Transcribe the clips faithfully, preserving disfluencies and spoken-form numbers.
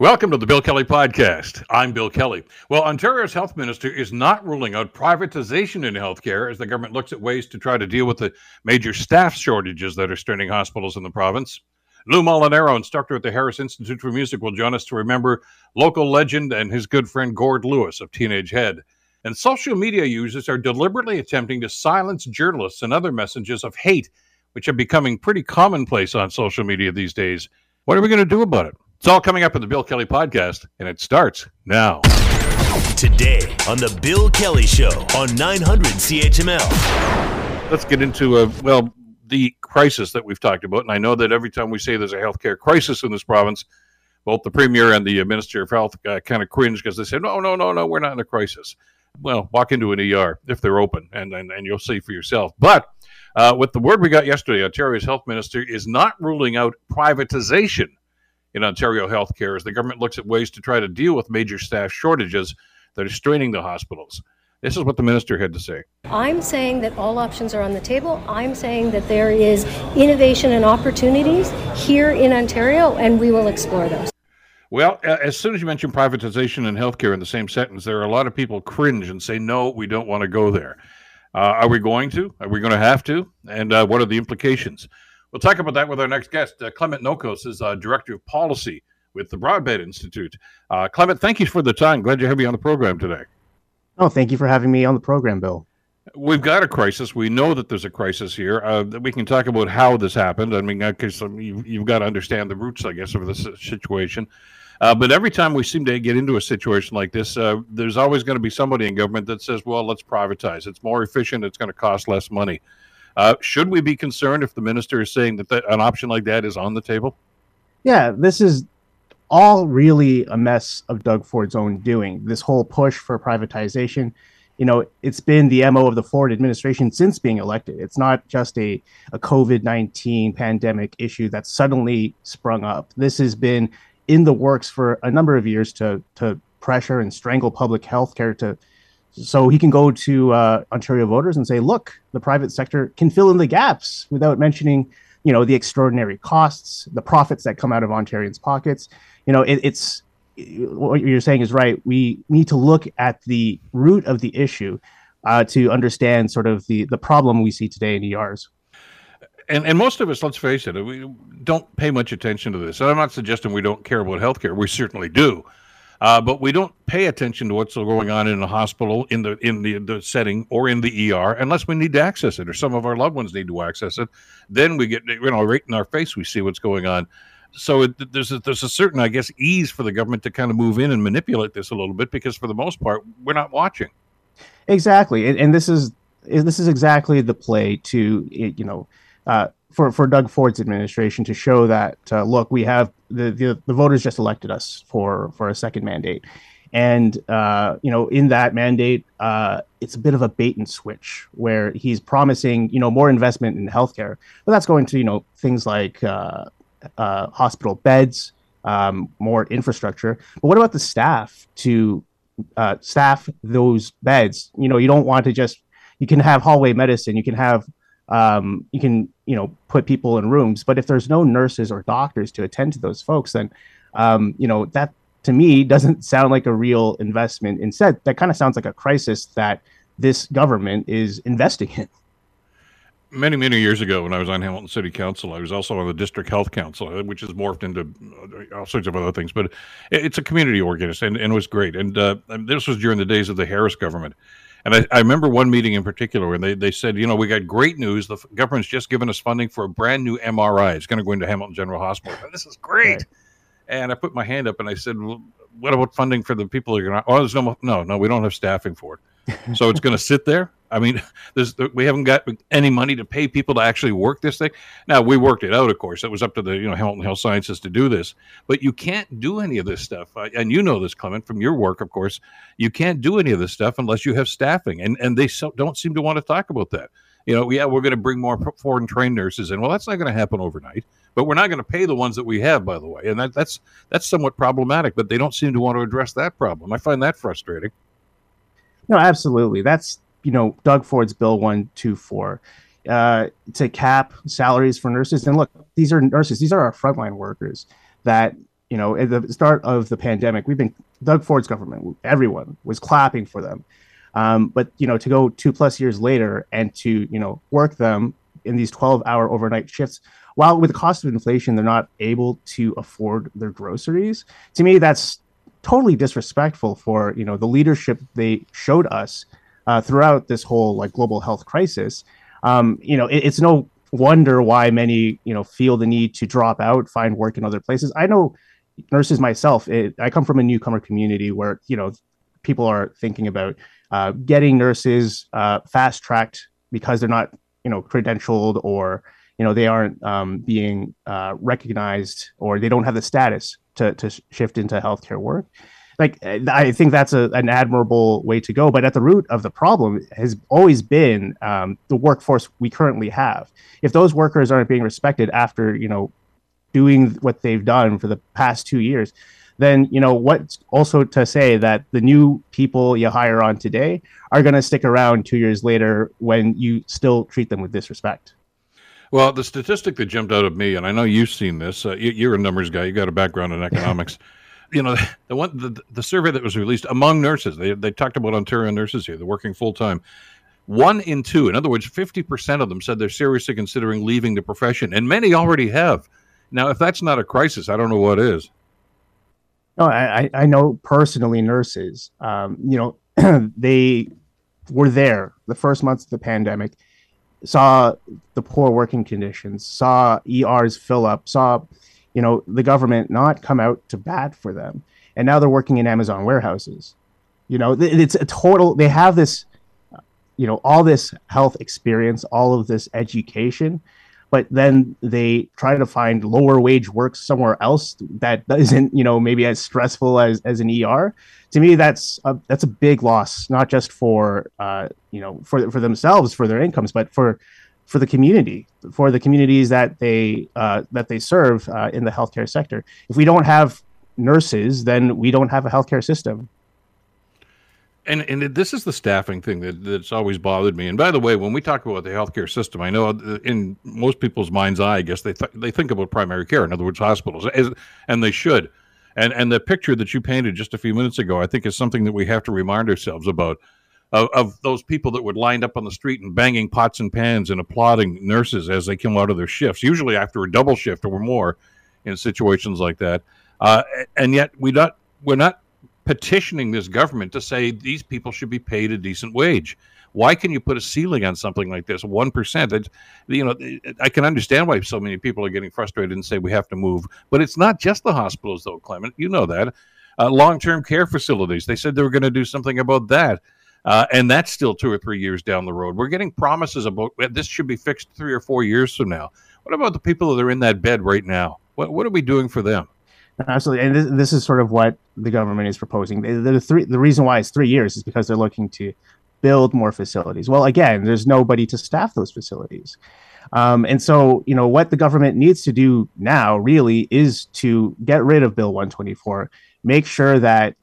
Welcome to the Bill Kelly Podcast. I'm Bill Kelly. Well, Ontario's health minister is not ruling out privatization in healthcare as the government looks at ways to try to deal with the major staff shortages that are straining hospitals in the province. Lou Molinaro, instructor at the Harris Institute for Music, will join us to remember local legend and his good friend Gord Lewis of Teenage Head. And social media users are deliberately attempting to silence journalists and other messages of hate, which are becoming pretty commonplace on social media these days. What are we going to do about it? It's all coming up in the Bill Kelly Podcast, and it starts now. Today on the Bill Kelly Show on nine hundred C H M L. Let's get into, a, well, the crisis that we've talked about. And I know that every time we say there's a healthcare crisis in this province, both the Premier and the Minister of Health uh, kind of cringe because they say, no, no, no, no, we're not in a crisis. Well, walk into an E R if they're open, and, and, and you'll see for yourself. But uh, with the word we got yesterday, Ontario's health minister is not ruling out privatization in Ontario healthcare, as the government looks at ways to try to deal with major staff shortages that are straining the hospitals. This is what the minister had to say. I'm saying that all options are on the table. I'm saying that there is innovation and opportunities here in Ontario, and we will explore those. Well, as soon as you mention privatization and healthcare in the same sentence, there are a lot of people cringe and say, no, we don't want to go there. Uh, are we going to? Are we going to have to? And uh, what are the implications? We'll talk about that with our next guest. Uh, Clement Nokos is uh, Director of Policy with the Broadbent Institute. Uh, Clement, thank you for the time. Glad you have me on the program today. Oh, thank you for having me on the program, Bill. We've got a crisis. We know that there's a crisis here. Uh, we can talk about how this happened. I mean, because you've, you've got to understand the roots, I guess, of this situation. Uh, but every time we seem to get into a situation like this, uh, there's always going to be somebody in government that says, well, let's privatize. It's more efficient. It's going to cost less money. Uh, should we be concerned if the minister is saying that, that an option like that is on the table? Yeah, this is all really a mess of Doug Ford's own doing. This whole push for privatization, you know, it's been the M O of the Ford administration since being elected. It's not just a, a COVID nineteen pandemic issue that suddenly sprung up. This has been in the works for a number of years to, to pressure and strangle public health care to So he can go to uh, Ontario voters and say, look, the private sector can fill in the gaps without mentioning, you know, the extraordinary costs, the profits that come out of Ontarians' pockets. You know, it, it's what you're saying is right. We need to look at the root of the issue uh, to understand sort of the, the problem we see today in E Rs. And, and most of us, let's face it, we don't pay much attention to this. And I'm not suggesting we don't care about healthcare. We certainly do. Uh, but we don't pay attention to what's going on in a hospital, in the in the, the setting, or in the E R, unless we need to access it, or some of our loved ones need to access it. Then we get, you know, right in our face, we see what's going on. So it, there's a, there's a certain, I guess, ease for the government to kind of move in and manipulate this a little bit, because for the most part, we're not watching. Exactly, and, and this is this is exactly the play to, you know, uh, for for Doug Ford's administration to show that uh, look, we have. The, the the voters just elected us for for a second mandate, and uh, you know in that mandate uh, it's a bit of a bait and switch where he's promising you know more investment in healthcare, but that's going to you know things like uh, uh, hospital beds, um, more infrastructure. But what about the staff to uh, staff those beds? You know you don't want to just you can have hallway medicine, you can have. Um, you can, you know, put people in rooms, but if there's no nurses or doctors to attend to those folks, then, um, you know, that to me doesn't sound like a real investment. Instead, that kind of sounds like a crisis that this government is investing in. Many, many years ago, when I was on Hamilton City Council, I was also on the District Health Council, which has morphed into all sorts of other things. But it's a community organization, and, and it was great. And uh, this was during the days of the Harris government. And I, I remember one meeting in particular, and they, they said, you know, we got great news. The f- government's just given us funding for a brand new M R I. It's going to go into Hamilton General Hospital. This is great. Right. And I put my hand up and I said, well, what about funding for the people who are not? Oh, there's no, no, no, we don't have staffing for it. So it's going to sit there. I mean, there's, we haven't got any money to pay people to actually work this thing. Now, we worked it out, of course. It was up to the you know Hamilton Health Sciences to do this. But you can't do any of this stuff. Uh, and you know this, Clement, from your work, of course. You can't do any of this stuff unless you have staffing. And and they so, don't seem to want to talk about that. You know, yeah, we're going to bring more foreign trained nurses in. Well, that's not going to happen overnight. But we're not going to pay the ones that we have, by the way. And that, that's that's somewhat problematic. But they don't seem to want to address that problem. I find that frustrating. No, absolutely. That's... you know, Doug Ford's Bill one twenty-four uh, to cap salaries for nurses. And look, these are nurses. These are our frontline workers that, you know, at the start of the pandemic, we've been, Doug Ford's government, everyone was clapping for them. Um, but, you know, to go two plus years later and to, you know, work them in these twelve hour overnight shifts, while with the cost of inflation, they're not able to afford their groceries. To me, that's totally disrespectful for, you know, the leadership they showed us uh, throughout this whole like global health crisis. Um, you know, it, it's no wonder why many, you know, feel the need to drop out, find work in other places. I know nurses myself, it, I come from a newcomer community where, you know, people are thinking about uh, getting nurses uh, fast tracked because they're not, you know, credentialed, or, you know, they aren't um, being uh, recognized, or they don't have the status to, to shift into healthcare work. Like, I think that's a, an admirable way to go. But at the root of the problem has always been um, the workforce we currently have. If those workers aren't being respected after, you know, doing what they've done for the past two years, then, you know, what's also to say that the new people you hire on today are going to stick around two years later when you still treat them with disrespect? Well, the statistic that jumped out at me, and I know you've seen this, uh, you, you're a numbers guy, you got a background in economics. You know, the one the, the survey that was released among nurses, they, they talked about Ontario nurses here, they're working full time. One in two, in other words, fifty percent of them said they're seriously considering leaving the profession, and many already have. Now, if that's not a crisis, I don't know what is. No, I, I know personally nurses, um, you know, they were there the first months of the pandemic, saw the poor working conditions, saw E Rs fill up, saw, you know, the government not come out to bat for them. And now they're working in Amazon warehouses. You know, it's a total, they have this, you know, all this health experience, all of this education, but then they try to find lower wage work somewhere else that isn't, you know, maybe as stressful as, as an E R. To me, that's a, that's a big loss, not just for, uh, you know, for for themselves, for their incomes, but for for the community, for the communities that they uh, that they serve uh, in the healthcare sector. If we don't have nurses, then we don't have a healthcare system. And and this is the staffing thing that, that's always bothered me. And by the way, when we talk about the healthcare system, I know in most people's mind's eye, I guess they th- they think about primary care, in other words, hospitals, as, and they should. And and the picture that you painted just a few minutes ago, I think, is something that we have to remind ourselves about, of, of those people that would line up on the street and banging pots and pans and applauding nurses as they come out of their shifts, usually after a double shift or more, in situations like that. Uh, and yet we not we're not. petitioning this government to say these people should be paid a decent wage. Why can you put a ceiling on something like this? One percent. You know, I can understand why so many people are getting frustrated and say we have to move. But it's not just the hospitals, though, Clement. You know that. Uh, long-term care facilities. They said they were going to do something about that, uh, and that's still two or three years down the road. We're getting promises about this should be fixed three or four years from now. What about the people that are in that bed right now? What what are we doing for them? Absolutely, and this, this is sort of what the government is proposing. The, the, three, the reason why it's three years is because they're looking to build more facilities. Well, again, there's nobody to staff those facilities. Um, and so, you know, what the government needs to do now really is to get rid of Bill one twenty-four, make sure that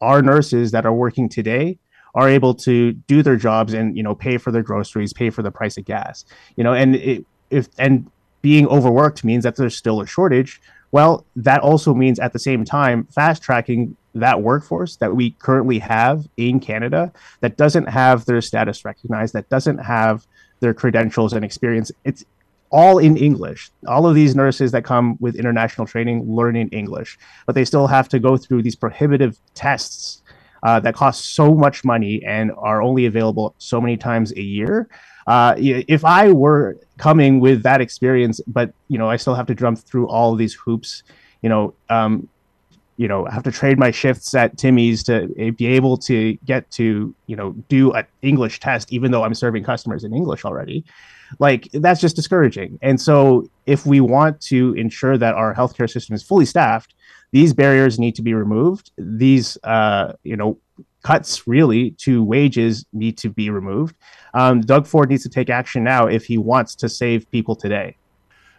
our nurses that are working today are able to do their jobs and, you know, pay for their groceries, pay for the price of gas. You know, and it, if and being overworked means that there's still a shortage. Well, that also means at the same time, fast tracking that workforce that we currently have in Canada that doesn't have their status recognized, that doesn't have their credentials and experience. It's all in English. All of these nurses that come with international training learn in English, but they still have to go through these prohibitive tests uh, that cost so much money and are only available so many times a year. Uh, if I were coming with that experience, but, you know, I still have to jump through all of these hoops, you know, um, you know, I have to trade my shifts at Timmy's to be able to get to, you know, do an English test, even though I'm serving customers in English already. Like, that's just discouraging. And so if we want to ensure that our healthcare system is fully staffed, these barriers need to be removed. These, uh, you know, cuts really to wages need to be removed. Um, Doug Ford needs to take action now if he wants to save people today.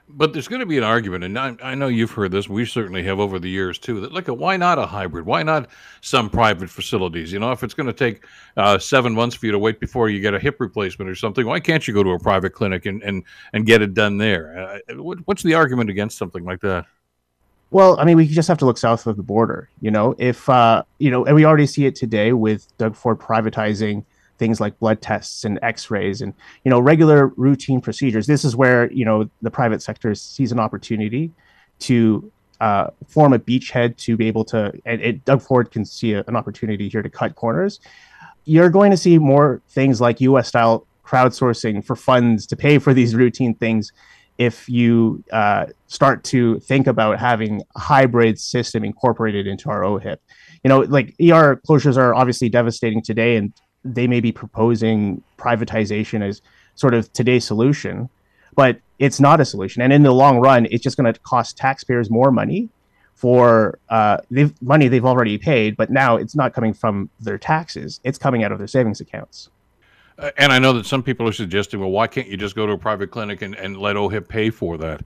But there's going to be an argument, and I, I know you've heard this. We certainly have over the years too. That look at why not a hybrid? Why not some private facilities? You know, if it's going to take uh, seven months for you to wait before you get a hip replacement or something, why can't you go to a private clinic and and and get it done there? Uh, what, what's the argument against something like that? Well, I mean, we just have to look south of the border, you know, if, uh, you know, and we already see it today with Doug Ford privatizing things like blood tests and x-rays and, you know, regular routine procedures. This is where, you know, the private sector sees an opportunity to uh, form a beachhead to be able to, and it, Doug Ford can see a, an opportunity here to cut corners. You're going to see more things like U S style crowdsourcing for funds to pay for these routine things. If you uh, start to think about having a hybrid system incorporated into our O HIP, you know, like E R closures are obviously devastating today, and they may be proposing privatization as sort of today's solution, but it's not a solution. And in the long run, it's just going to cost taxpayers more money for uh, they've, money they've already paid, but now it's not coming from their taxes. It's coming out of their savings accounts. And I know that some people are suggesting, well, why can't you just go to a private clinic and, and let O HIP pay for that?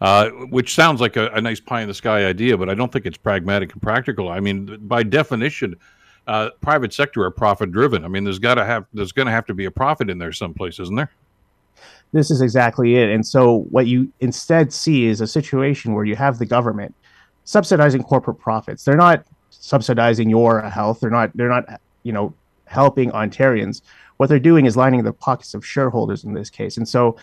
Uh, which sounds like a, a nice pie-in-the-sky idea, but I don't think it's pragmatic and practical. I mean, by definition, uh, private sector are profit-driven. I mean, there's got to have, there's going to have to be a profit in there someplace, isn't there? This is exactly it. And so what you instead see is a situation where you have the government subsidizing corporate profits. They're not subsidizing your health. They're not. They're not. You know, helping Ontarians. What they're doing is lining the pockets of shareholders in this case. And so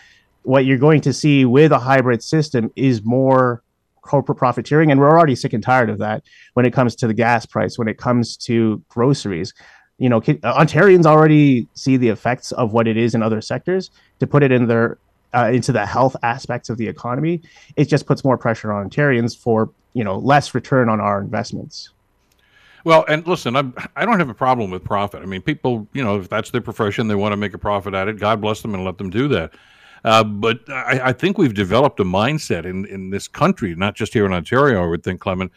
what you're going to see with a hybrid system is more corporate profiteering. And we're already sick and tired of that when it comes to the gas price, when it comes to groceries. You know, Ontarians already see the effects of what it is in other sectors. To put it in their uh, into the health aspects of the economy, it just puts more pressure on Ontarians for, you know, less return on our investments. Well, and listen, I'm, I don't have a problem with profit. I mean, people, you know, if that's their profession, they want to make a profit at it. God bless them and let them do that. Uh, but I, I think we've developed a mindset in, in this country, not just here in Ontario, I would think, Clement,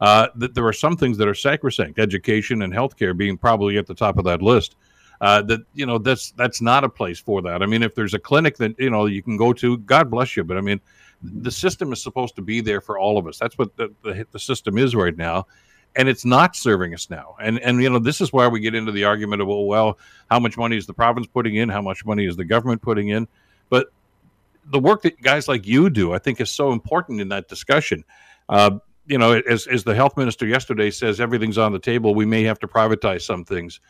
uh, that there are some things that are sacrosanct, education and healthcare being probably at the top of that list. Uh, that, you know, that's that's not a place for that. I mean, if there's a clinic that, you know, you can go to, God bless you. But I mean, the system is supposed to be there for all of us. That's what the, the, the system is right now. And it's not serving us now. And, and you know, this is why we get into the argument of, well, well, how much money is the province putting in? How much money is the government putting in? But the work that guys like you do, I think, is so important in that discussion. Uh, you know, as, as the health minister yesterday says, everything's on the table. We may have to privatize some things.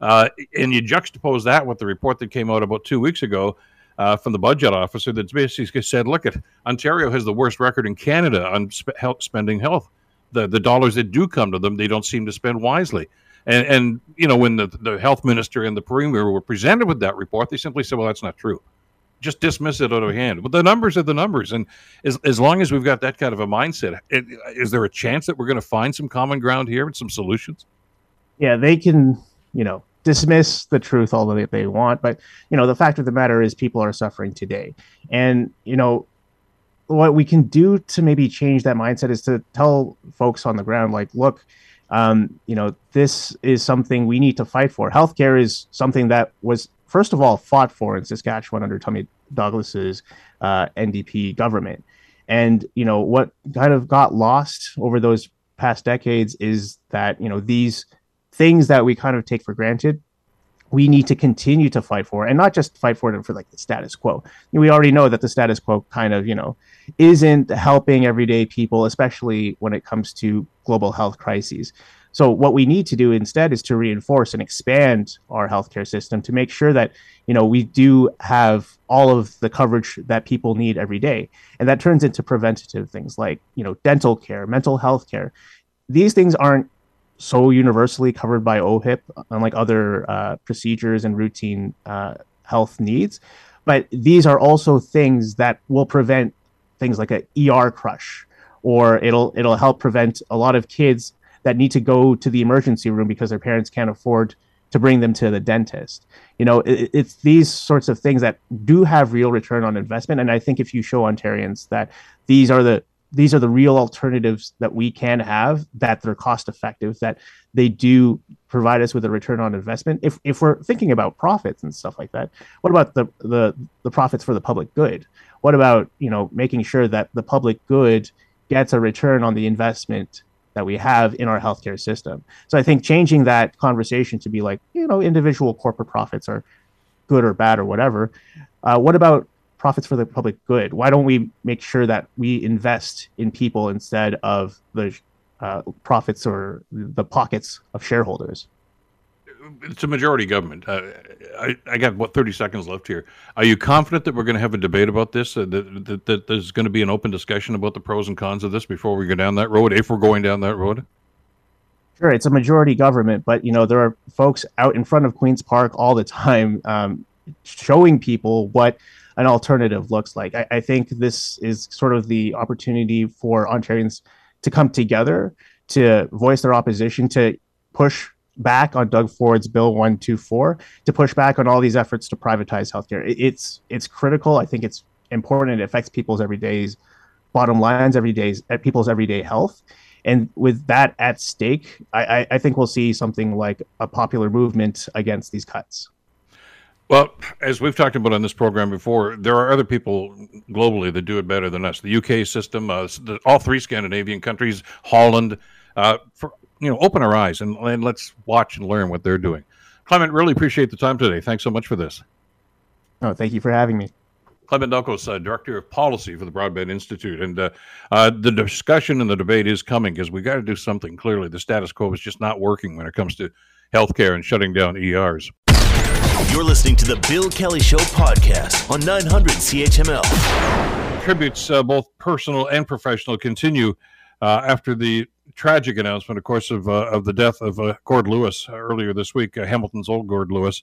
Uh, and you juxtapose that with the report that came out about two weeks ago uh, from the budget officer that's basically said, look, at Ontario has the worst record in Canada on sp- health spending health. The, the dollars that do come to them, they don't seem to spend wisely. And, and you know, when the, the health minister and the premier were presented with that report, they simply said, well, that's not true. Just dismiss it out of hand. But the numbers are the numbers. And as, as long as we've got that kind of a mindset, it, is there a chance that we're going to find some common ground here and some solutions? Yeah, they can, you know, dismiss the truth all that they want. But, you know, the fact of the matter is people are suffering today. And, you know, what we can do to maybe change that mindset is to tell folks on the ground, like, look, um, you know, this is something we need to fight for. Healthcare is something that was, first of all, fought for in Saskatchewan under Tommy Douglas's uh, N D P government. And, you know, what kind of got lost over those past decades is that, you know, these things that we kind of take for granted, we need to continue to fight for, and not just fight for it for like the status quo. We already know that the status quo kind of, you know, isn't helping everyday people, especially when it comes to global health crises. So what we need to do instead is to reinforce and expand our healthcare system to make sure that, you know, we do have all of the coverage that people need every day. And that turns into preventative things like, you know, dental care, mental health care. These things aren't so universally covered by O HIP, unlike other uh, procedures and routine uh, health needs. But these are also things that will prevent things like an E R crush, or it'll it'll help prevent a lot of kids that need to go to the emergency room because their parents can't afford to bring them to the dentist. You know, it, it's these sorts of things that do have real return on investment. And I think if you show Ontarians that these are the These are the real alternatives that we can have, that they're cost effective, that they do provide us with a return on investment. If if we're thinking about profits and stuff like that, what about the the, the profits for the public good? What about, you know, making sure that the public good gets a return on the investment that we have in our healthcare system? So I think changing that conversation to be like, you know, individual corporate profits are good or bad or whatever. Uh, what about profits for the public good. Why don't we make sure that we invest in people instead of the uh, profits or the pockets of shareholders? It's a majority government. Uh, I, I got, what, thirty seconds left here. Are you confident that we're going to have a debate about this, uh, that, that, that there's going to be an open discussion about the pros and cons of this before we go down that road, if we're going down that road? Sure, it's a majority government, but, you know, there are folks out in front of Queen's Park all the time um, showing people what an alternative looks like. I, I think this is sort of the opportunity for Ontarians to come together, to voice their opposition, to push back on Doug Ford's Bill one twenty-four, to push back on all these efforts to privatize healthcare. It's it's critical. I think it's important. It affects people's everyday bottom lines, every day's at people's everyday health. And with that at stake, I, I, I think we'll see something like a popular movement against these cuts. Well, as we've talked about on this program before, there are other people globally that do it better than us. The U K system, uh, the, all three Scandinavian countries, Holland, uh, for, you know, open our eyes and, and let's watch and learn what they're doing. Clement, really appreciate the time today. Thanks so much for this. Oh, thank you for having me. Clement Nokos, uh, Director of Policy for the Broadbent Institute. And uh, uh, the discussion and the debate is coming because we've got to do something. Clearly, the status quo is just not working when it comes to healthcare and shutting down E Rs. You're listening to the Bill Kelly Show podcast on nine hundred C H M L. Tributes, uh, both personal and professional, continue uh, after the tragic announcement, of course, of uh, of the death of uh, Gord Lewis earlier this week, uh, Hamilton's old Gord Lewis.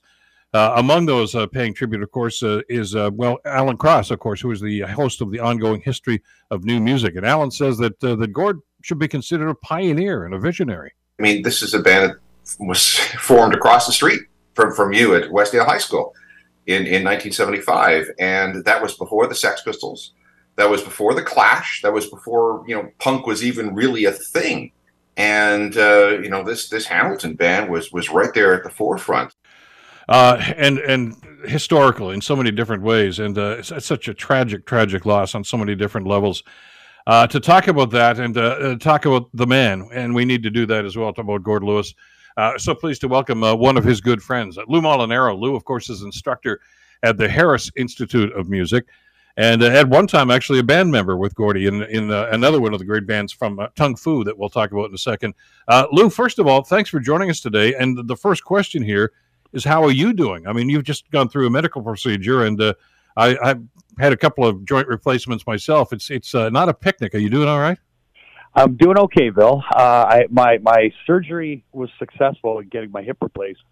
Uh, among those uh, paying tribute, of course, uh, is, uh, well, Alan Cross, of course, who is the host of the ongoing history of new music. And Alan says that, uh, that Gord should be considered a pioneer and a visionary. I mean, this is a band that was formed across the street from, from you at Westdale High School in, in nineteen seventy-five. And that was before the Sex Pistols. That was before The Clash. That was before, you know, punk was even really a thing. And, uh, you know, this this Hamilton band was was right there at the forefront. Uh, and and historical in so many different ways, and uh, it's, it's such a tragic, tragic loss on so many different levels. Uh, to talk about that and uh, talk about the man, and we need to do that as well, talk about Gord Lewis. Uh, so pleased to welcome uh, one of his good friends, uh, Lou Molinaro. Lou, of course, is instructor at the Harris Institute of Music, and uh, at one time actually a band member with Gordy in, in uh, another one of the great bands from uh, Tung Fu that we'll talk about in a second. Uh, Lou, first of all, thanks for joining us today, and the first question here is how are you doing? I mean, you've just gone through a medical procedure, and uh, I, I've had a couple of joint replacements myself. It's it's uh, not a picnic. Are you doing all right? I'm doing okay, Bill. Uh, I, my my surgery was successful in getting my hip replaced,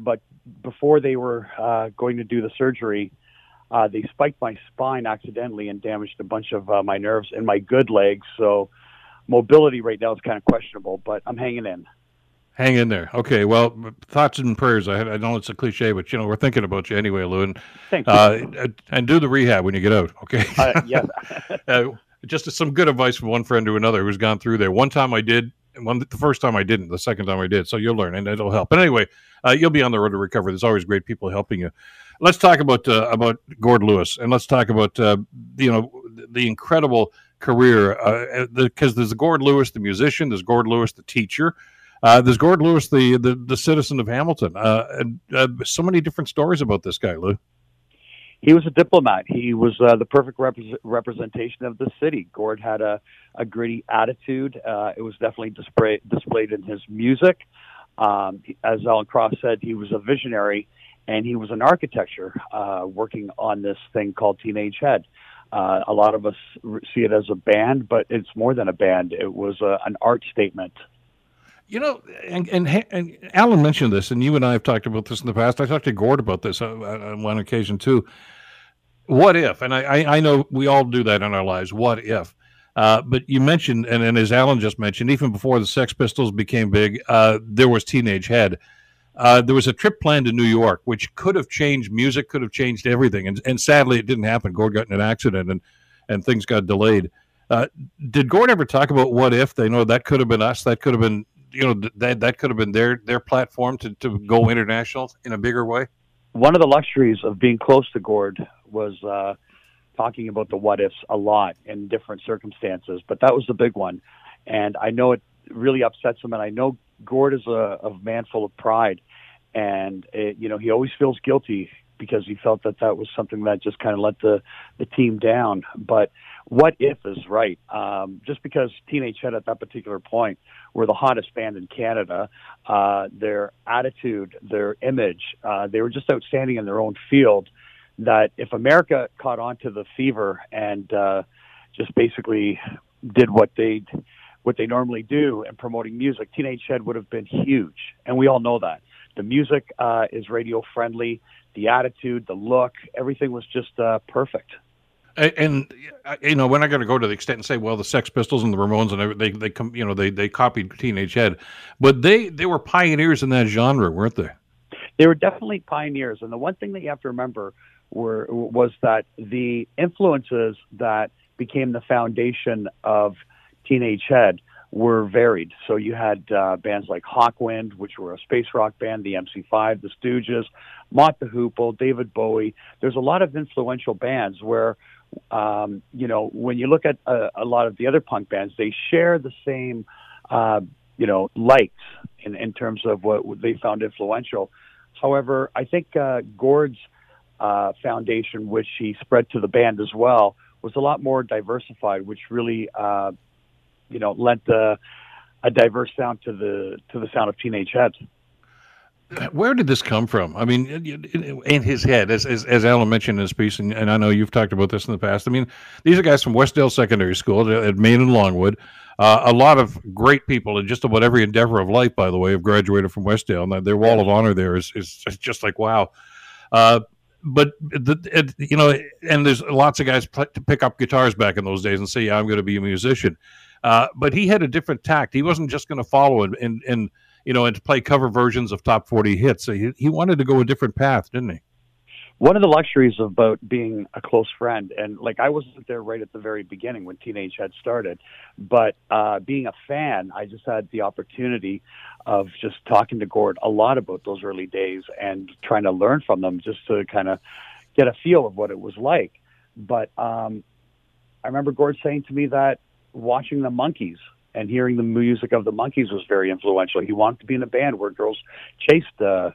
but before they were uh, going to do the surgery, uh, they spiked my spine accidentally and damaged a bunch of uh, my nerves and my good leg. So mobility right now is kind of questionable, but I'm hanging in. Hang in there. Okay, well, thoughts and prayers. I, I know it's a cliche, but, you know, we're thinking about you anyway, Lou. And, Thank you. Uh, and do the rehab when you get out, okay? Uh, yeah. uh, just some good advice from one friend to another who's gone through there. One time I did, one the first time I didn't, the second time I did. So you'll learn, and it'll help. But anyway, uh, you'll be on the road to recovery. There's always great people helping you. Let's talk about uh, about Gord Lewis, and let's talk about, uh, you know, the incredible career. Because uh, the, there's Gord Lewis, the musician. There's Gord Lewis, the teacher. Uh, there's Gord Lewis, the, the, the citizen of Hamilton. Uh, and, uh, so many different stories about this guy, Lou. He was a diplomat. He was uh, the perfect rep- representation of the city. Gord had a, a gritty attitude. Uh, it was definitely display- displayed in his music. Um, as Alan Cross said, he was a visionary, and he was an architecture uh, working on this thing called Teenage Head. Uh, a lot of us see it as a band, but it's more than a band. It was uh, an art statement. You know, and, and and Alan mentioned this, and you and I have talked about this in the past. I talked to Gord about this on one occasion, too. What if? And I, I know we all do that in our lives. What if? Uh, but you mentioned, and, and as Alan just mentioned, even before the Sex Pistols became big, uh, there was Teenage Head. Uh, there was a trip planned to New York, which could have changed music, could have changed everything. And, and sadly, it didn't happen. Gord got in an accident, and, and things got delayed. Uh, did Gord ever talk about what if? They know that could have been us. That could have been... You know, that that could have been their their platform to, to go international in a bigger way. One of the luxuries of being close to Gord was uh, talking about the what ifs a lot in different circumstances, but that was the big one. And I know it really upsets him. And I know Gord is a, a man full of pride, and it, you know, he always feels guilty because he felt that that was something that just kind of let the, the team down. But What If is right. Um, just because Teenage Head at that particular point were the hottest band in Canada, uh, their attitude, their image, uh, they were just outstanding in their own field, that if America caught on to the fever and uh, just basically did what they what they normally do in promoting music, Teenage Head would have been huge. And we all know that. The music uh, is radio-friendly. The attitude, the look, everything was just uh, perfect. And, you know, we're not going to go to the extent and say, well, the Sex Pistols and the Ramones and they, they come, you know, they, they copied Teenage Head, but they, they were pioneers in that genre, weren't they? They were definitely pioneers. And the one thing that you have to remember were, was that the influences that became the foundation of Teenage Head were varied. So you had uh, bands like Hawkwind, which were a space rock band, the M C five, the Stooges, Mott the Hoople, David Bowie. There's a lot of influential bands where, um, you know, when you look at a, a lot of the other punk bands, they share the same, uh, you know, likes in, in terms of what they found influential. However, I think uh, Gord's uh, foundation, which he spread to the band as well, was a lot more diversified, which really, uh, you know, lent a, a diverse sound to the to the sound of Teenage Head. Where did this come from? I mean, in his head, as as, as Alan mentioned in his piece, and, and I know you've talked about this in the past. I mean, these are guys from Westdale Secondary School at Maine and Longwood. Uh, a lot of great people in just about every endeavor of life, by the way, have graduated from Westdale, and their wall of honor there is is just like, wow. Uh, But, the, you know, and there's lots of guys pl- to pick up guitars back in those days and say, yeah, I'm going to be a musician. Uh, but he had a different tact. He wasn't just going to follow and, and, and, you know, and to play cover versions of top forty hits. So he, he wanted to go a different path, didn't he? One of the luxuries about being a close friend, and like I wasn't there right at the very beginning when Teenage Head started, but uh, being a fan, I just had the opportunity of just talking to Gord a lot about those early days and trying to learn from them just to kind of get a feel of what it was like. But um, I remember Gord saying to me that watching the Monkees and hearing the music of the Monkees was very influential. He wanted to be in a band where girls chased uh,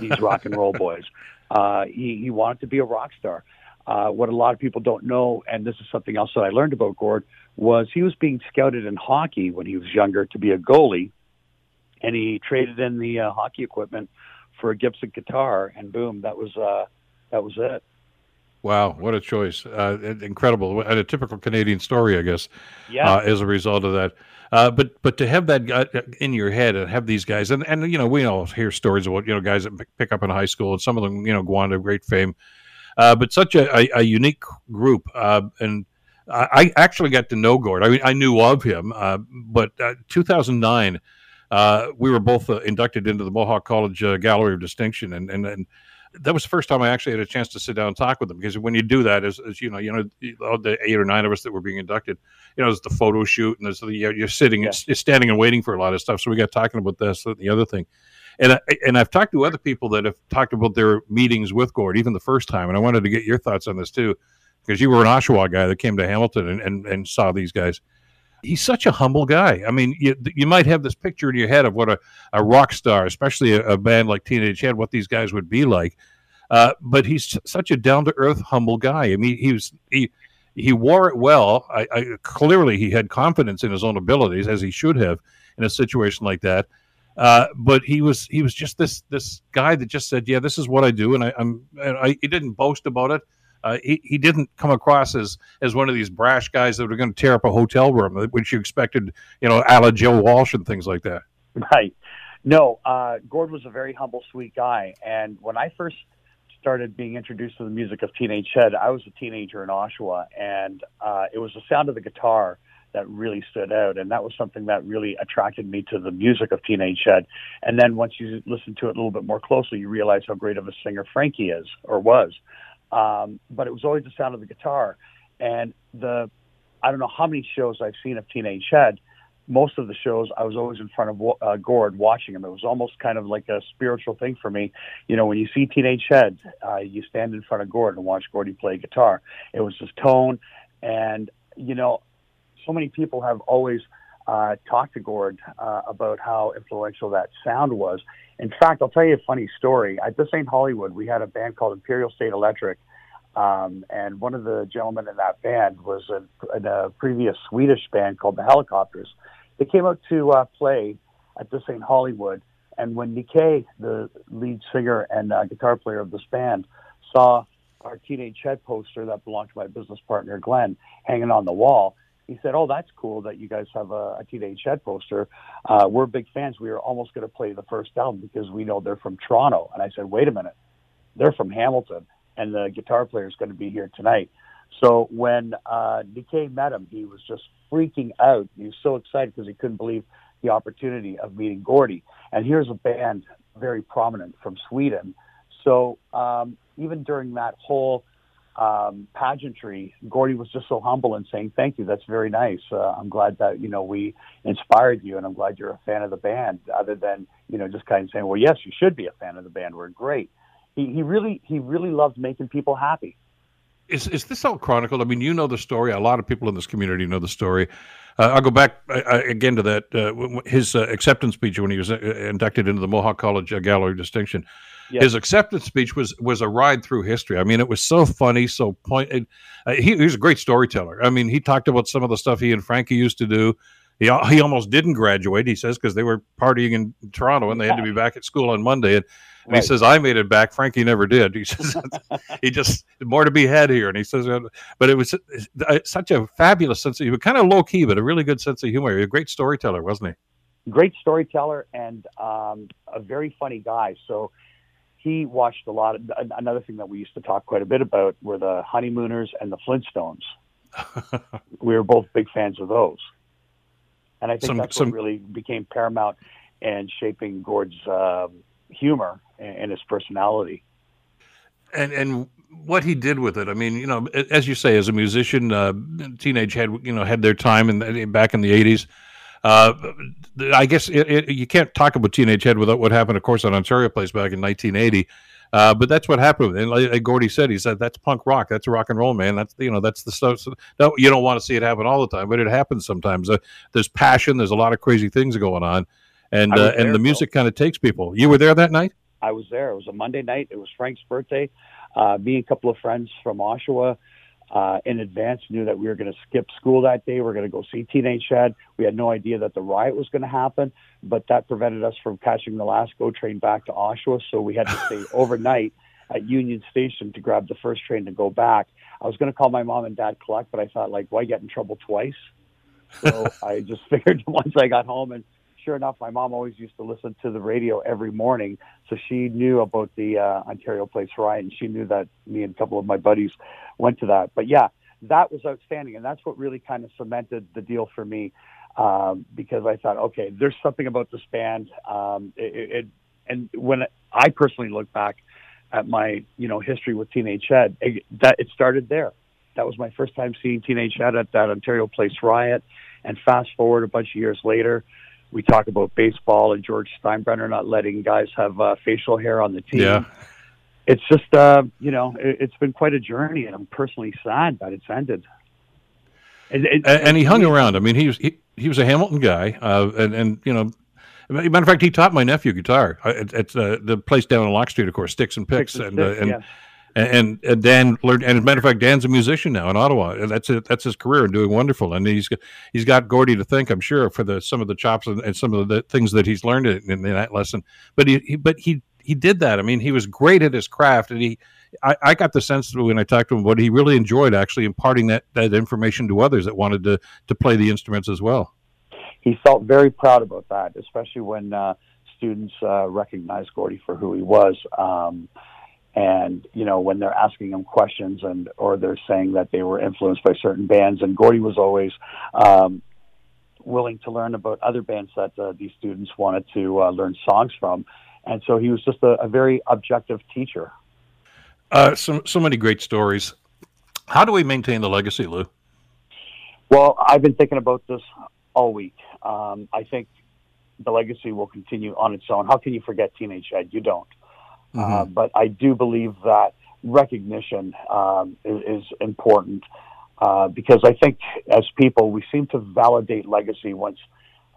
these rock and roll boys. Uh, he, he wanted to be a rock star. Uh, what a lot of people don't know, and this is something else that I learned about Gord, was he was being scouted in hockey when he was younger to be a goalie, and he traded in the uh, hockey equipment for a Gibson guitar, and boom, that was uh, that was it. Wow, what a choice. Uh, incredible. And a typical Canadian story, I guess, yeah. uh, as a result of that. Uh, but but to have that guy in your head and have these guys, and, and you know, we all hear stories about, you know, guys that pick up in high school, and some of them, you know, go on to great fame. Uh, but such a, a, a unique group. Uh, and I, I actually got to know Gord. I mean, I knew of him. Uh, but uh, two thousand nine, uh, we were both uh, inducted into the Mohawk College uh, Gallery of Distinction, and and, and that was the first time I actually had a chance to sit down and talk with them, because when you do that, as, as you know, you know, the eight or nine of us that were being inducted, you know, there's the photo shoot and there's the, you're sitting, yeah. you're standing and waiting for a lot of stuff. So we got talking about this and the other thing. And, I, and I've talked to other people that have talked about their meetings with Gord, even the first time. And I wanted to get your thoughts on this too, because you were an Oshawa guy that came to Hamilton and, and, and saw these guys. He's such a humble guy. I mean, you, you might have this picture in your head of what a, a rock star, especially a, a band like Teenage Head, what these guys would be like. Uh, but he's such a down-to-earth, humble guy. I mean, he was he he wore it well. I, I, clearly, he had confidence in his own abilities, as he should have in a situation like that. Uh, but he was he was just this this guy that just said, "Yeah, this is what I do," and I, I'm. And I, he didn't boast about it. Uh, he, he didn't come across as, as one of these brash guys that were going to tear up a hotel room, which you expected, you know, a la Joe Walsh and things like that. Right. No, uh, Gord was a very humble, sweet guy. And when I first started being introduced to the music of Teenage Head, I was a teenager in Oshawa, and uh, it was the sound of the guitar that really stood out. And that was something that really attracted me to the music of Teenage Head. And then once you listen to it a little bit more closely, you realize how great of a singer Frankie is, or was. Um, but it was always the sound of the guitar, and the, I don't know how many shows I've seen of Teenage Head. Most of the shows I was always in front of uh, Gord watching him. It was almost kind of like a spiritual thing for me. You know, when you see Teenage Head, uh, you stand in front of Gord and watch Gordy play guitar. It was his tone. And, you know, so many people have always uh, talked to Gord uh, about how influential that sound was. In fact, I'll tell you a funny story. At This Ain't Hollywood, we had a band called Imperial State Electric, um, and one of the gentlemen in that band was a, in a previous Swedish band called The Helicopters. They came out to uh, play at This Ain't Hollywood, and when Nikkei, the lead singer and uh, guitar player of this band, saw our Teenage Head poster that belonged to my business partner, Glenn, hanging on the wall, he said, "Oh, that's cool that you guys have a, a Teenage Head poster. Uh, we're big fans. We were almost going to play the first album because we know they're from Toronto." And I said, "Wait a minute. They're from Hamilton, and the guitar player is going to be here tonight." So when uh, Nikkei met him, he was just freaking out. He was so excited because he couldn't believe the opportunity of meeting Gordy. And here's a band very prominent from Sweden. So um, even during that whole Um, pageantry, Gordy was just so humble and saying, "Thank you, that's very nice. Uh, I'm glad that, you know, we inspired you, and I'm glad you're a fan of the band," other than, you know, just kind of saying, "Well, yes, you should be a fan of the band. We're great." He, he really, he really loved making people happy. Is is this all chronicled? I mean, you know the story. A lot of people in this community know the story. Uh, I'll go back uh, again to that, uh, his uh, acceptance speech when he was uh, inducted into the Mohawk College uh, Gallery Distinction. Yes. His acceptance speech was was a ride through history. I mean, it was so funny, so pointed. Uh, he, he was a great storyteller. I mean, he talked about some of the stuff he and Frankie used to do. He he almost didn't graduate, he says, because they were partying in Toronto and they had to be back at school on Monday. And, and right. He says, "I made it back. Frankie never did." He says, "He just more to be had here." And he says, but it was such a fabulous sense of humor, kind of low key, but a really good sense of humor. He was a great storyteller, wasn't he? Great storyteller and um, a very funny guy. So. He watched a lot of, another thing that we used to talk quite a bit about were the Honeymooners and the Flintstones. We were both big fans of those. And I think some, that's some... what really became paramount in shaping Gord's uh, humor and, and his personality. And and what he did with it, I mean, you know, as you say, as a musician, uh, Teenage Head, you know, had their time in, back in the eighties. Uh, I guess it, it, you can't talk about Teenage Head without what happened, of course, on Ontario Place back in nineteen eighty. Uh, but that's what happened. And like Gordy said, he said, "That's punk rock. That's rock and roll, man. That's, you know, that's the stuff." So, no, you don't want to see it happen all the time, but it happens sometimes. Uh, there's passion. There's a lot of crazy things going on. And uh, there, and the music kind of takes people. You were there that night? I was there. It was a Monday night. It was Frank's birthday. Uh, me and a couple of friends from Oshawa, Uh, in advance, knew that we were going to skip school that day. We were going to go see Teenage Head. We had no idea that the riot was going to happen, but that prevented us from catching the last GO train back to Oshawa, so we had to stay overnight at Union Station to grab the first train to go back. I was going to call my mom and dad collect, but I thought, like, why get in trouble twice? So I just figured once I got home, and sure enough, my mom always used to listen to the radio every morning, so she knew about the uh, Ontario Place riot, and she knew that me and a couple of my buddies went to that. But yeah, that was outstanding, and that's what really kind of cemented the deal for me, um, because I thought, okay, there's something about this band. Um, it, it, and when I personally look back at my, you know, history with Teenage Head, it, that it started there. That was my first time seeing Teenage Head at that Ontario Place riot, and fast forward a bunch of years later. We talk about baseball and George Steinbrenner not letting guys have uh, facial hair on the team. Yeah. It's just, uh, you know, it, it's been quite a journey, and I'm personally sad that it's ended. And, and, and, and he hung around. I mean, he was he, he was a Hamilton guy, uh, and, and, you know, matter of fact, he taught my nephew guitar at, at uh, the place down on Lock Street, of course, Sticks and Picks. Sticks and and, Sticks, uh, and, yes. and and Dan learned, and as a matter of fact, Dan's a musician now in Ottawa, and that's it. That's his career, and doing wonderful. And he's got, he's got Gordy to thank, I'm sure, for the some of the chops and, and some of the things that he's learned in, in that lesson. But he, he, but he, he did that. I mean, he was great at his craft, and he, I, I got the sense when I talked to him, what he really enjoyed actually imparting that that information to others that wanted to to play the instruments as well. He felt very proud about that, especially when uh, students uh, recognized Gordy for who he was. Um, And, you know, when they're asking him questions and or they're saying that they were influenced by certain bands. And Gordy was always um, willing to learn about other bands that uh, these students wanted to uh, learn songs from. And so he was just a, a very objective teacher. Uh, so, so many great stories. How do we maintain the legacy, Lou? Well, I've been thinking about this all week. Um, I think the legacy will continue on its own. How can you forget Teenage Head? You don't. Mm-hmm. Uh, but I do believe that recognition um, is, is important. uh, because I think as people, we seem to validate legacy once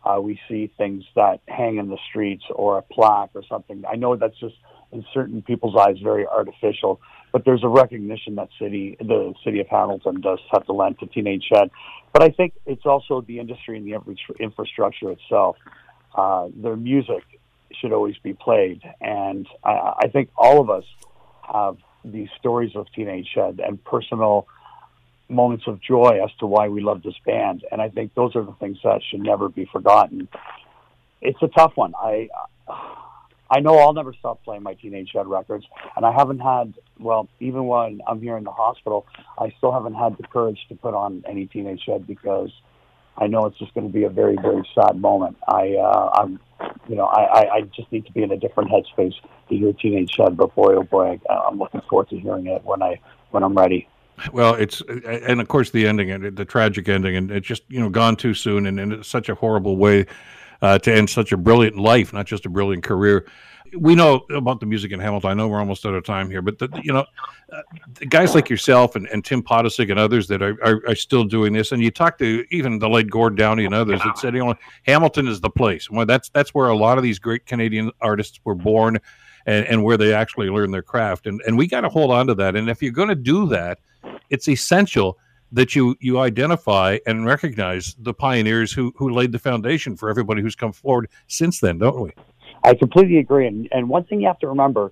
uh, we see things that hang in the streets or a plaque or something. I know that's just, in certain people's eyes, very artificial, but there's a recognition that city, the city of Hamilton does have to lend to Teenage Head. But I think it's also the industry and the infrastructure itself. Uh, their music should always be played. And I, I think all of us have these stories of Teenage Head and personal moments of joy as to why we love this band. And I think those are the things that should never be forgotten. It's a tough one. I, I know I'll never stop playing my Teenage Head records, and I haven't had, well, even when I'm here in the hospital, I still haven't had the courage to put on any Teenage Head because I know it's just going to be a very, very sad moment. I, uh, I'm, you know, I, I, I just need to be in a different headspace to hear Teenage Head. But boy, oh boy, I, I'm looking forward to hearing it when I when I'm ready. Well, it's, and of course the ending, the tragic ending, and it's just, you know, gone too soon, and in such a horrible way. Uh, to end such a brilliant life, not just a brilliant career. We know about the music in Hamilton. I know we're almost out of time here, but the, you know, uh, guys like yourself and, and Tim Podesik and others that are, are, are still doing this, and you talk to even the late Gord Downey and others that said, you know, Hamilton is the place. Well, that's that's where a lot of these great Canadian artists were born, and, and where they actually learned their craft. And and we got to hold on to that. And if you're going to do that, it's essential that you you identify and recognize the pioneers who, who laid the foundation for everybody who's come forward since then, don't we? I completely agree. And, and one thing you have to remember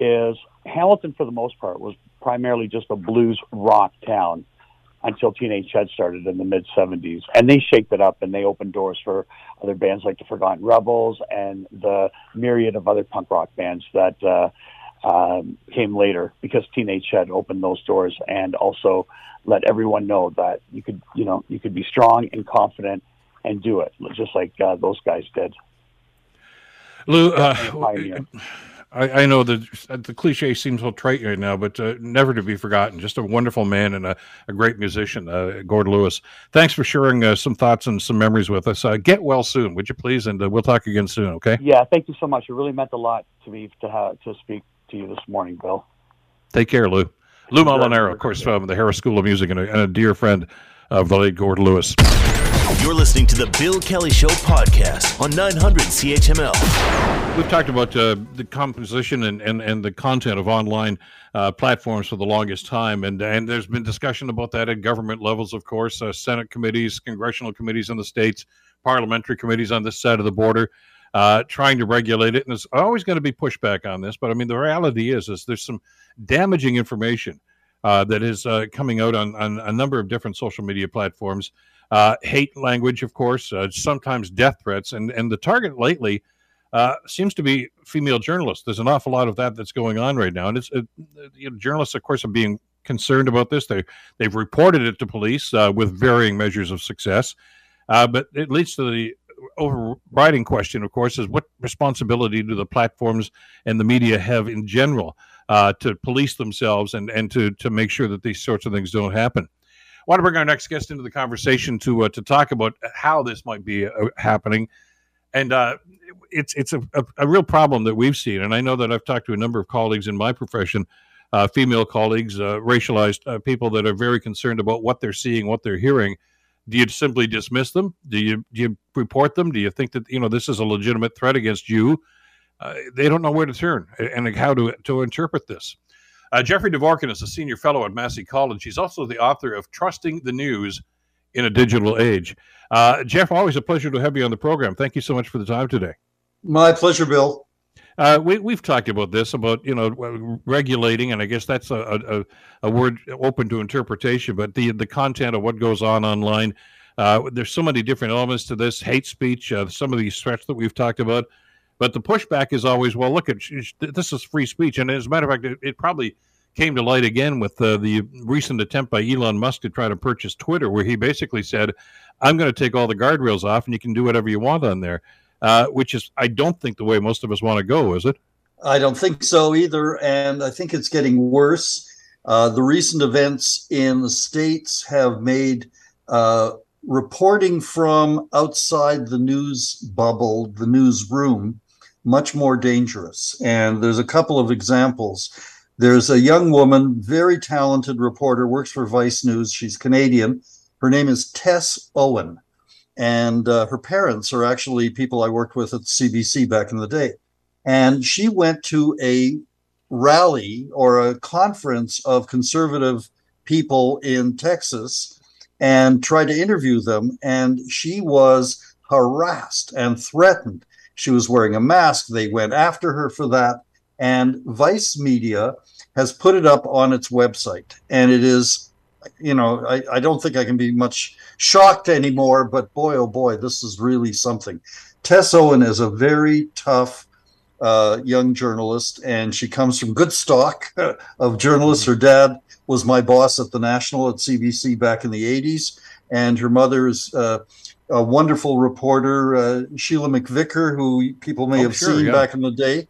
is Hamilton, for the most part, was primarily just a blues rock town until Teenage Head started in the mid-seventies. And they shaped it up, and they opened doors for other bands like the Forgotten Rebels and the myriad of other punk rock bands that uh, um, came later, because Teenage Head opened those doors and also let everyone know that you could, you know, you could be strong and confident and do it, just like uh, those guys did. Lou, uh, I, I know that the cliche seems so trite right now, but uh, never to be forgotten. Just a wonderful man and a, a great musician, uh, Gord Lewis. Thanks for sharing uh, some thoughts and some memories with us. Uh, get well soon, would you please? And uh, we'll talk again soon, okay? Yeah, thank you so much. It really meant a lot to me to, ha- to speak to you this morning, Bill. Take care, Lou. Lou Molinaro, of course, from the Harris School of Music, and a, and a dear friend of the late Gord Lewis. You're listening to the Bill Kelly Show podcast on nine hundred C H M L. We've talked about uh, the composition and, and, and the content of online uh, platforms for the longest time, and, and there's been discussion about that at government levels, of course, uh, Senate committees, congressional committees in the states, parliamentary committees on this side of the border, uh, trying to regulate it. And there's always going to be pushback on this, but I mean, the reality is, is there's some damaging information uh, that is uh, coming out on, on a number of different social media platforms. Uh, hate language, of course, uh, sometimes death threats. And, and the target lately uh, seems to be female journalists. There's an awful lot of that that's going on right now. And it's uh, you know, journalists, of course, are being concerned about this. They, they've reported it to police uh, with varying measures of success. Uh, but it leads to the overriding question, of course, is what responsibility do the platforms and the media have in general uh, to police themselves and, and to, to make sure that these sorts of things don't happen? I want to bring our next guest into the conversation to uh, to talk about how this might be uh, happening. And uh, it's it's a, a, a real problem that we've seen. And I know that I've talked to a number of colleagues in my profession, uh, female colleagues, uh, racialized uh, people that are very concerned about what they're seeing, what they're hearing. Do you simply dismiss them? Do you do you report them? Do you think that, you know, this is a legitimate threat against you? Uh, they don't know where to turn and how to to interpret this. Uh, Jeffrey Dvorkin is a senior fellow at Massey College. He's also the author of Trusting the News in a Digital Age. Uh, Jeff, always a pleasure to have you on the program. Thank you so much for the time today. My pleasure, Bill. Uh, we, we've talked about this, about, you know, regulating, and I guess that's a, a, a word open to interpretation, but the, the content of what goes on online, uh, there's so many different elements to this, hate speech, uh, some of these threats that we've talked about. But the pushback is always, well, look, at this is free speech. And as a matter of fact, it, it probably came to light again with uh, the recent attempt by Elon Musk to try to purchase Twitter, where he basically said, I'm going to take all the guardrails off and you can do whatever you want on there, uh, which is, I don't think, the way most of us want to go, is it? I don't think so either. And I think it's getting worse. Uh, the recent events in the States have made uh, reporting from outside the news bubble, the newsroom, much more dangerous. And there's a couple of examples. There's a young woman, very talented reporter, works for Vice News. She's Canadian. Her name is Tess Owen. And uh, her parents are actually people I worked with at C B C back in the day. And she went to a rally or a conference of conservative people in Texas and tried to interview them. And she was harassed and threatened. She was wearing a mask. They went after her for that. And Vice Media has put it up on its website. And it is, you know, I, I don't think I can be much shocked anymore, but boy, oh boy, this is really something. Tess Owen is a very tough uh, young journalist, and she comes from good stock of journalists. Her dad was my boss at the National at C B C back in the eighties, and her mother is uh, a wonderful reporter, uh, Sheila McVicker, who people may oh, have sure, seen yeah. back in the day.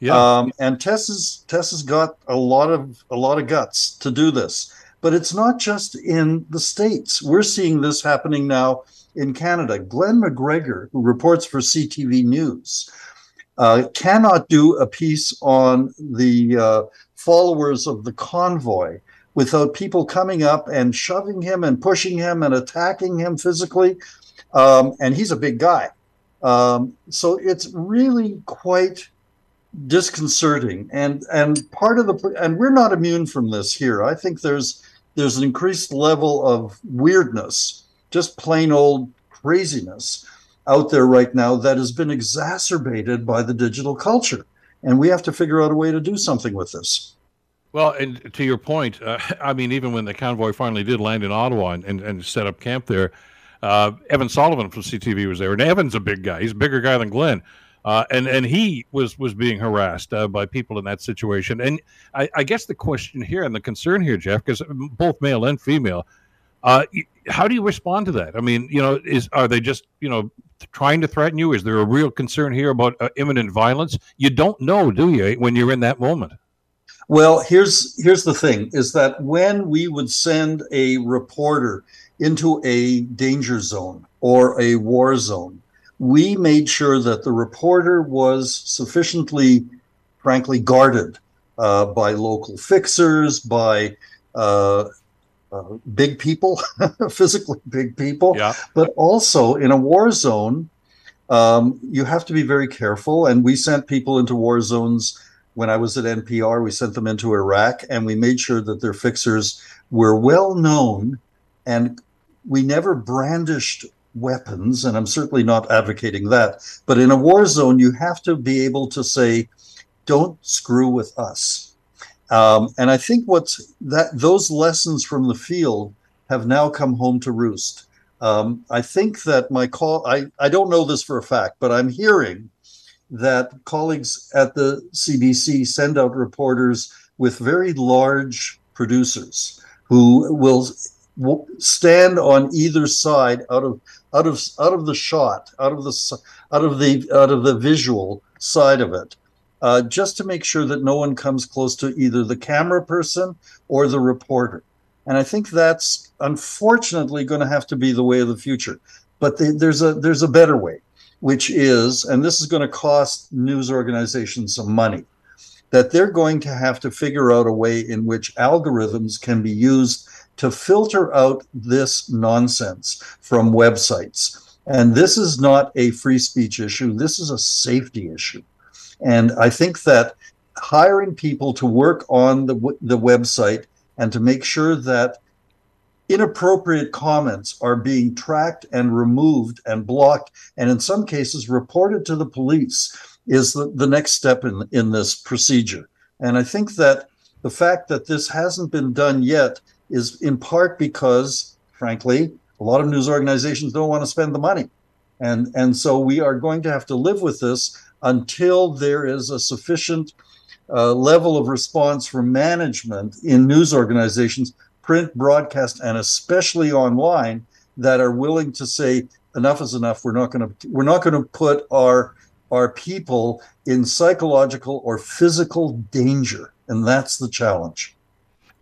Yeah. Um, and Tess has Tess has got a lot of a lot of guts to do this, but it's not just in the States. We're seeing this happening now in Canada. Glenn McGregor, who reports for C T V News, uh, cannot do a piece on the uh, followers of the convoy without people coming up and shoving him and pushing him and attacking him physically. Um, and he's a big guy. Um, so it's really quite disconcerting, and and part of the and we're not immune from this here. I think there's there's an increased level of weirdness, just plain old craziness out there right now that has been exacerbated by the digital culture, and we have to figure out a way to do something with this. Well, and to your point, uh, I mean, even when the convoy finally did land in Ottawa and and, and set up camp there, uh, Evan Sullivan from C T V was there, and Evan's a big guy. He's a bigger guy than Glenn. Uh, and, and he was, was being harassed uh, by people in that situation. And I, I guess the question here and the concern here, Jeff, because both male and female, uh, how do you respond to that? I mean, you know, is are they just, you know, trying to threaten you? Is there a real concern here about uh, imminent violence? You don't know, do you, when you're in that moment? Well, here's here's the thing, is that when we would send a reporter into a danger zone or a war zone, we made sure that the reporter was sufficiently, frankly, guarded uh, by local fixers, by uh, uh, big people, physically big people. Yeah. But also in a war zone, um, you have to be very careful. And we sent people into war zones. When I was at N P R, we sent them into Iraq, and we made sure that their fixers were well known, and we never brandished weapons, and I'm certainly not advocating that. But in a war zone, you have to be able to say, don't screw with us. Um, and I think what's that those lessons from the field have now come home to roost. Um, I think that my call, I, I don't know this for a fact, but I'm hearing that colleagues at the C B C send out reporters with very large producers who will stand on either side out of out of out of the shot, out of the out of the out of the visual side of it, uh, just to make sure that no one comes close to either the camera person or the reporter. And I think that's unfortunately going to have to be the way of the future. But the, there's a there's a better way, which is, and this is going to cost news organizations some money, that they're going to have to figure out a way in which algorithms can be used to filter out this nonsense from websites. And this is not a free speech issue. This is a safety issue. And I think that hiring people to work on the, the website and to make sure that inappropriate comments are being tracked and removed and blocked, and in some cases reported to the police, is the, the next step in, in this procedure. And I think that the fact that this hasn't been done yet is in part because, frankly, a lot of news organizations don't want to spend the money. And, and so we are going to have to live with this until there is a sufficient uh, level of response from management in news organizations, print, broadcast, and especially online, that are willing to say, enough is enough. We're not going to, we're not going to put our, our people in psychological or physical danger. And that's the challenge.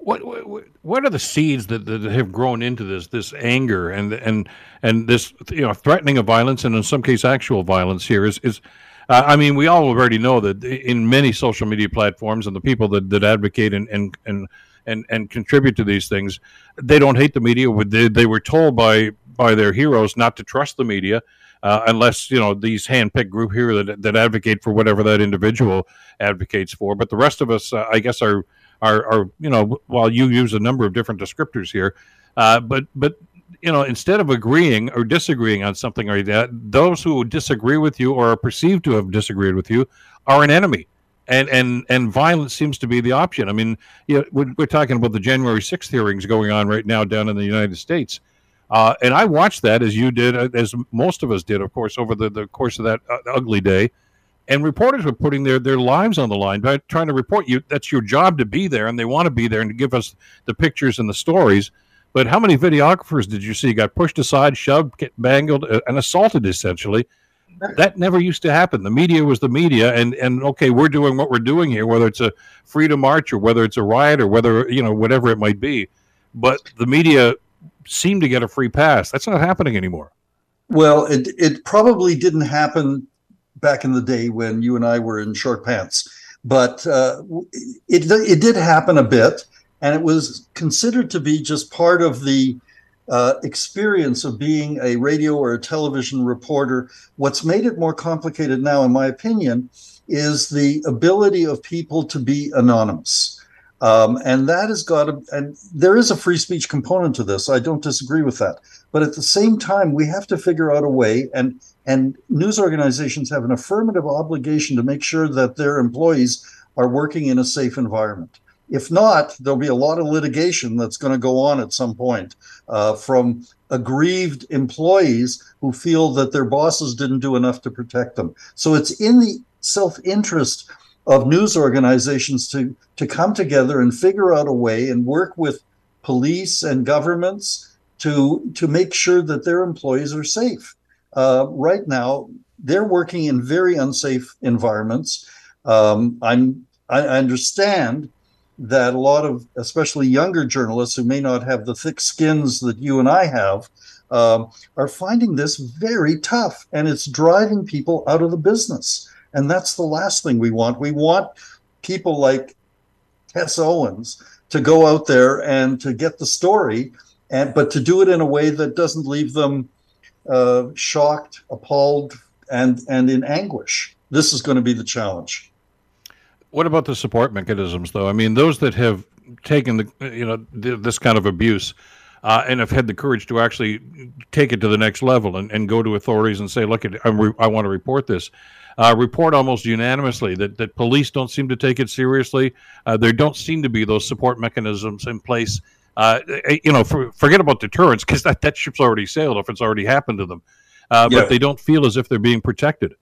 What, what what are the seeds that, that have grown into this this anger and and and this you know threatening of violence, and in some case actual violence here? Is is Uh, I mean, we all already know that in many social media platforms and the people that, that advocate and, and, and, and, and contribute to these things, they don't hate the media. They, they were told by, by their heroes not to trust the media uh, unless, you know, these hand-picked group here that, that advocate for whatever that individual advocates for. But the rest of us, uh, I guess, are, are, are, you know, while you use a number of different descriptors here, uh, but but. You know, instead of agreeing or disagreeing on something like that, those who disagree with you or are perceived to have disagreed with you are an enemy, and and and violence seems to be the option. I mean, you know, we're, we're talking about the January sixth hearings going on right now down in the United States, uh, and I watched that as you did, as most of us did, of course, over the, the course of that ugly day. And reporters were putting their, their lives on the line by trying to report you. That's your job to be there, and they want to be there and to give us the pictures and the stories. But how many videographers did you see got pushed aside, shoved, bangled, uh, and assaulted, essentially? That never used to happen. The media was the media, and, and okay, we're doing what we're doing here, whether it's a freedom march or whether it's a riot or whether, you know, whatever it might be. But the media seemed to get a free pass. That's not happening anymore. Well, it, it probably didn't happen back in the day when you and I were in short pants. But uh, it, it did happen a bit. And it was considered to be just part of the uh, experience of being a radio or a television reporter. What's made it more complicated now, in my opinion, is the ability of people to be anonymous. Um, and that has got to, and there is a free speech component to this. I don't disagree with that. But at the same time, we have to figure out a way, and, and news organizations have an affirmative obligation to make sure that their employees are working in a safe environment. If not, there'll be a lot of litigation that's going to go on at some point uh, from aggrieved employees who feel that their bosses didn't do enough to protect them. So it's in the self-interest of news organizations to, to come together and figure out a way and work with police and governments to, to make sure that their employees are safe. Uh, right now, they're working in very unsafe environments. Um, I'm, I understand that a lot of, especially younger journalists who may not have the thick skins that you and I have, um, are finding this very tough, and it's driving people out of the business. And that's the last thing we want. We want people like Tess Owens to go out there and to get the story, and but to do it in a way that doesn't leave them uh, shocked, appalled, and, and in anguish. This is going to be the challenge. What about the support mechanisms, though? I mean, those that have taken the, you know, th- this kind of abuse uh, and have had the courage to actually take it to the next level and, and go to authorities and say, look, I'm re- I want to report this, uh, report almost unanimously that, that police don't seem to take it seriously. Uh, there don't seem to be those support mechanisms in place. Uh, you know, for, forget about deterrence, because that, that ship's already sailed if it's already happened to them. Uh, yeah. But they don't feel as if they're being protected.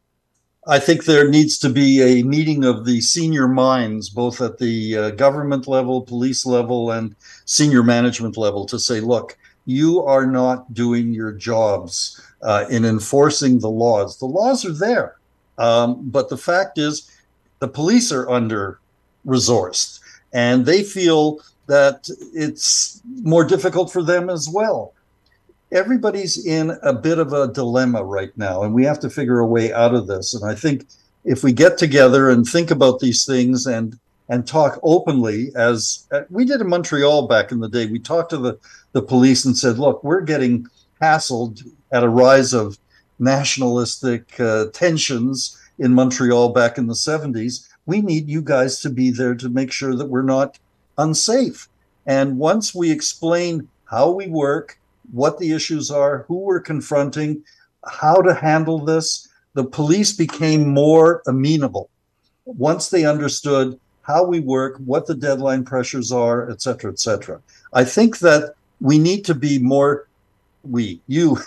I think there needs to be a meeting of the senior minds, both at the uh, government level, police level, and senior management level, to say, look, you are not doing your jobs uh, in enforcing the laws. The laws are there, um, but the fact is the police are under-resourced, and they feel that it's more difficult for them as well. Everybody's in a bit of a dilemma right now, and we have to figure a way out of this. And I think if we get together and think about these things and and talk openly, as uh, we did in Montreal back in the day, we talked to the, the police and said, look, we're getting hassled at a rise of nationalistic uh, tensions in Montreal back in the seventies. We need you guys to be there to make sure that we're not unsafe. And once we explain how we work, what the issues are, who we're confronting, how to handle this, the police became more amenable once they understood how we work, what the deadline pressures are, et cetera, et cetera. I think that we need to be more, we, you,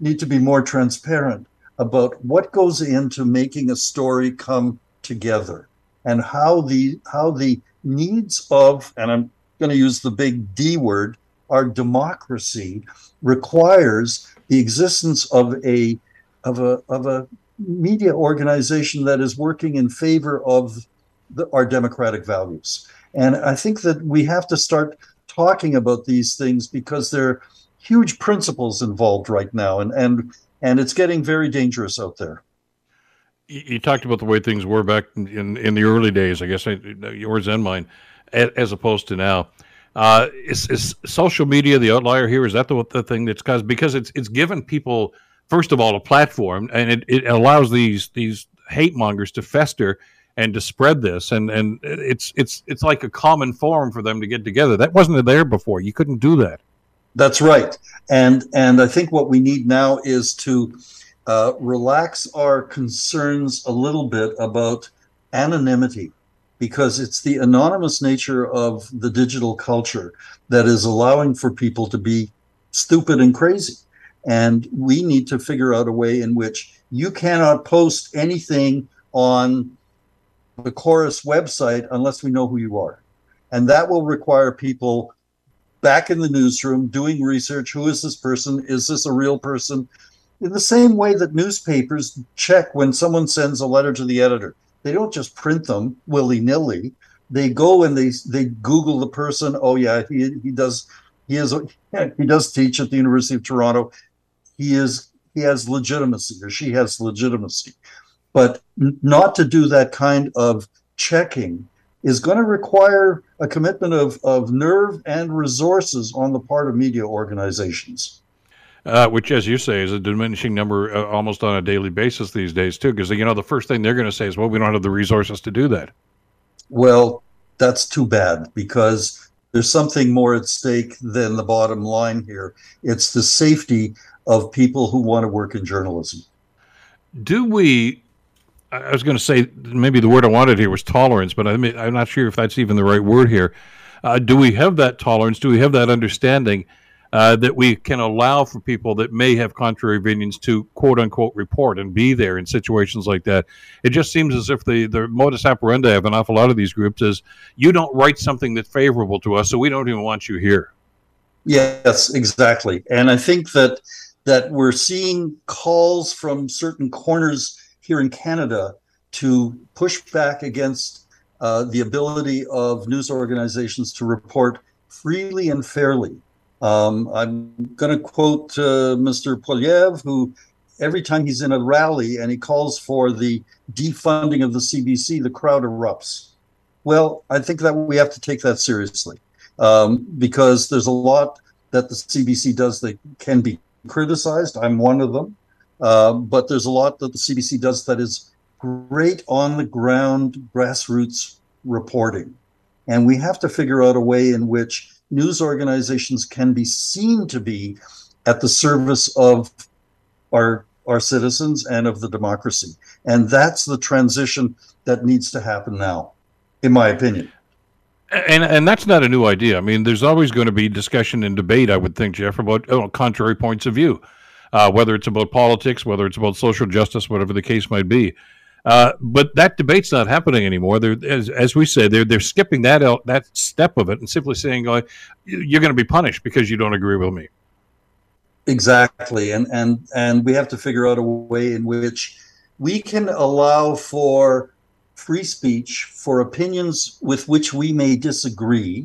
need to be more transparent about what goes into making a story come together and how the, how the needs of, and I'm going to use the big D word, our democracy requires the existence of a of a of a media organization that is working in favor of the, our democratic values. And I think that we have to start talking about these things because there are huge principles involved right now, and and and it's getting very dangerous out there. you talked about the way things were back in, in the early days, I guess, yours and mine, as opposed to now. Uh, is, is social media the outlier here? Is that the, the thing that's caused? Because it's it's given people, first of all, a platform, and it, it allows these these hate mongers to fester and to spread this, and and it's it's it's like a common forum for them to get together. That wasn't there before. You couldn't do that. That's right, and and I think what we need now is to uh, relax our concerns a little bit about anonymity, because it's the anonymous nature of the digital culture that is allowing for people to be stupid and crazy. And we need to figure out a way in which you cannot post anything on the Chorus website unless we know who you are. And that will require people back in the newsroom doing research. Who is this person? Is this a real person? In the same way that newspapers check when someone sends a letter to the editor. They don't just print them willy-nilly. They go and they they Google the person. Oh yeah, he he does he is he does teach at the University of Toronto. He is he has legitimacy, or she has legitimacy. But not to do that kind of checking is going to require a commitment of of nerve and resources on the part of media organizations. Uh, which, as you say, is a diminishing number uh, almost on a daily basis these days, too, because, you know, the first thing they're going to say is, well, we don't have the resources to do that. Well, that's too bad, because there's something more at stake than the bottom line here. It's the safety of people who want to work in journalism. Do we, I was going to say, maybe the word I wanted here was tolerance, but I mean, I'm not sure if that's even the right word here. Uh, do we have that tolerance? Do we have that understanding? Uh, that we can allow for people that may have contrary opinions to quote-unquote report and be there in situations like that. It just seems as if the, the modus operandi of an awful lot of these groups is, you don't write something that's favorable to us, so we don't even want you here. Yes, exactly. And I think that that we're seeing calls from certain corners here in Canada to push back against uh, the ability of news organizations to report freely and fairly. Um, I'm going to quote uh, Mister Poiliev, who every time he's in a rally and he calls for the defunding of the C B C, the crowd erupts. Well, I think that we have to take that seriously, um, because there's a lot that the C B C does that can be criticized. I'm one of them. Uh, but there's a lot that the C B C does that is great on the ground grassroots reporting. And we have to figure out a way in which news organizations can be seen to be at the service of our our citizens and of the democracy. And that's the transition that needs to happen now, in my opinion. And and that's not a new idea. I mean, there's always going to be discussion and debate, I would think, Jeff, about oh, contrary points of view, uh, whether it's about politics, whether it's about social justice, whatever the case might be. Uh, but that debate's not happening anymore. They're, as, as we say, they're they're skipping that out, that step of it, and simply saying, oh, "You're going to be punished because you don't agree with me." Exactly, and and and we have to figure out a way in which we can allow for free speech, for opinions with which we may disagree,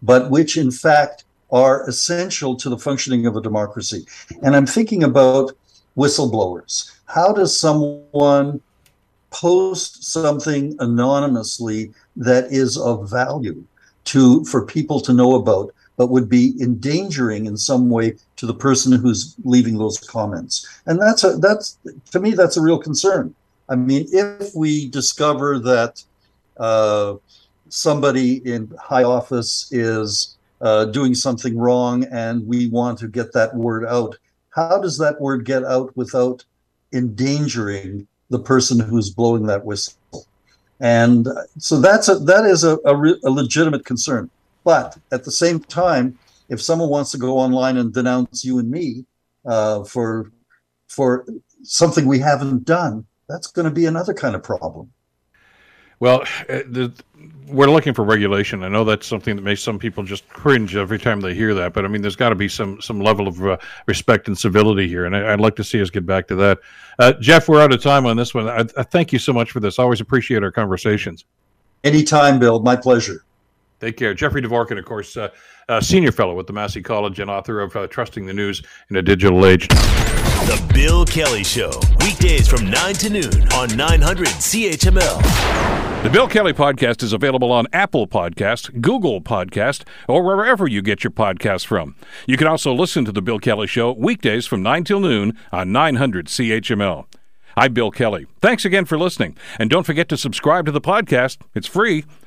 but which in fact are essential to the functioning of a democracy. And I'm thinking about whistleblowers. How does someone post something anonymously that is of value to for people to know about, but would be endangering in some way to the person who's leaving those comments? And that's a, that's to me, that's a real concern. I mean, if we discover that uh, somebody in high office is uh, doing something wrong and we want to get that word out, how does that word get out without endangering the person who's blowing that whistle? And so that's a, that is a, a, re, a legitimate concern. But at the same time, if someone wants to go online and denounce you and me uh, for for something we haven't done, that's going to be another kind of problem. Well, the, we're looking for regulation. I know that's something that makes some people just cringe every time they hear that. But I mean, there's got to be some some level of uh, respect and civility here, and I, I'd like to see us get back to that. Uh, Jeff, we're out of time on this one. I, I thank you so much for this. I always appreciate our conversations. Anytime, Bill. My pleasure. Take care. Jeffrey Dvorkin, of course, uh, uh, senior fellow at the Massey College and author of uh, Trusting the News in a Digital Age. The Bill Kelly Show, weekdays from nine to noon on nine hundred C H M L. The Bill Kelly Podcast is available on Apple Podcasts, Google Podcasts, or wherever you get your podcasts from. You can also listen to The Bill Kelly Show weekdays from nine till noon on nine hundred C H M L. I'm Bill Kelly. Thanks again for listening. And don't forget to subscribe to the podcast. It's free,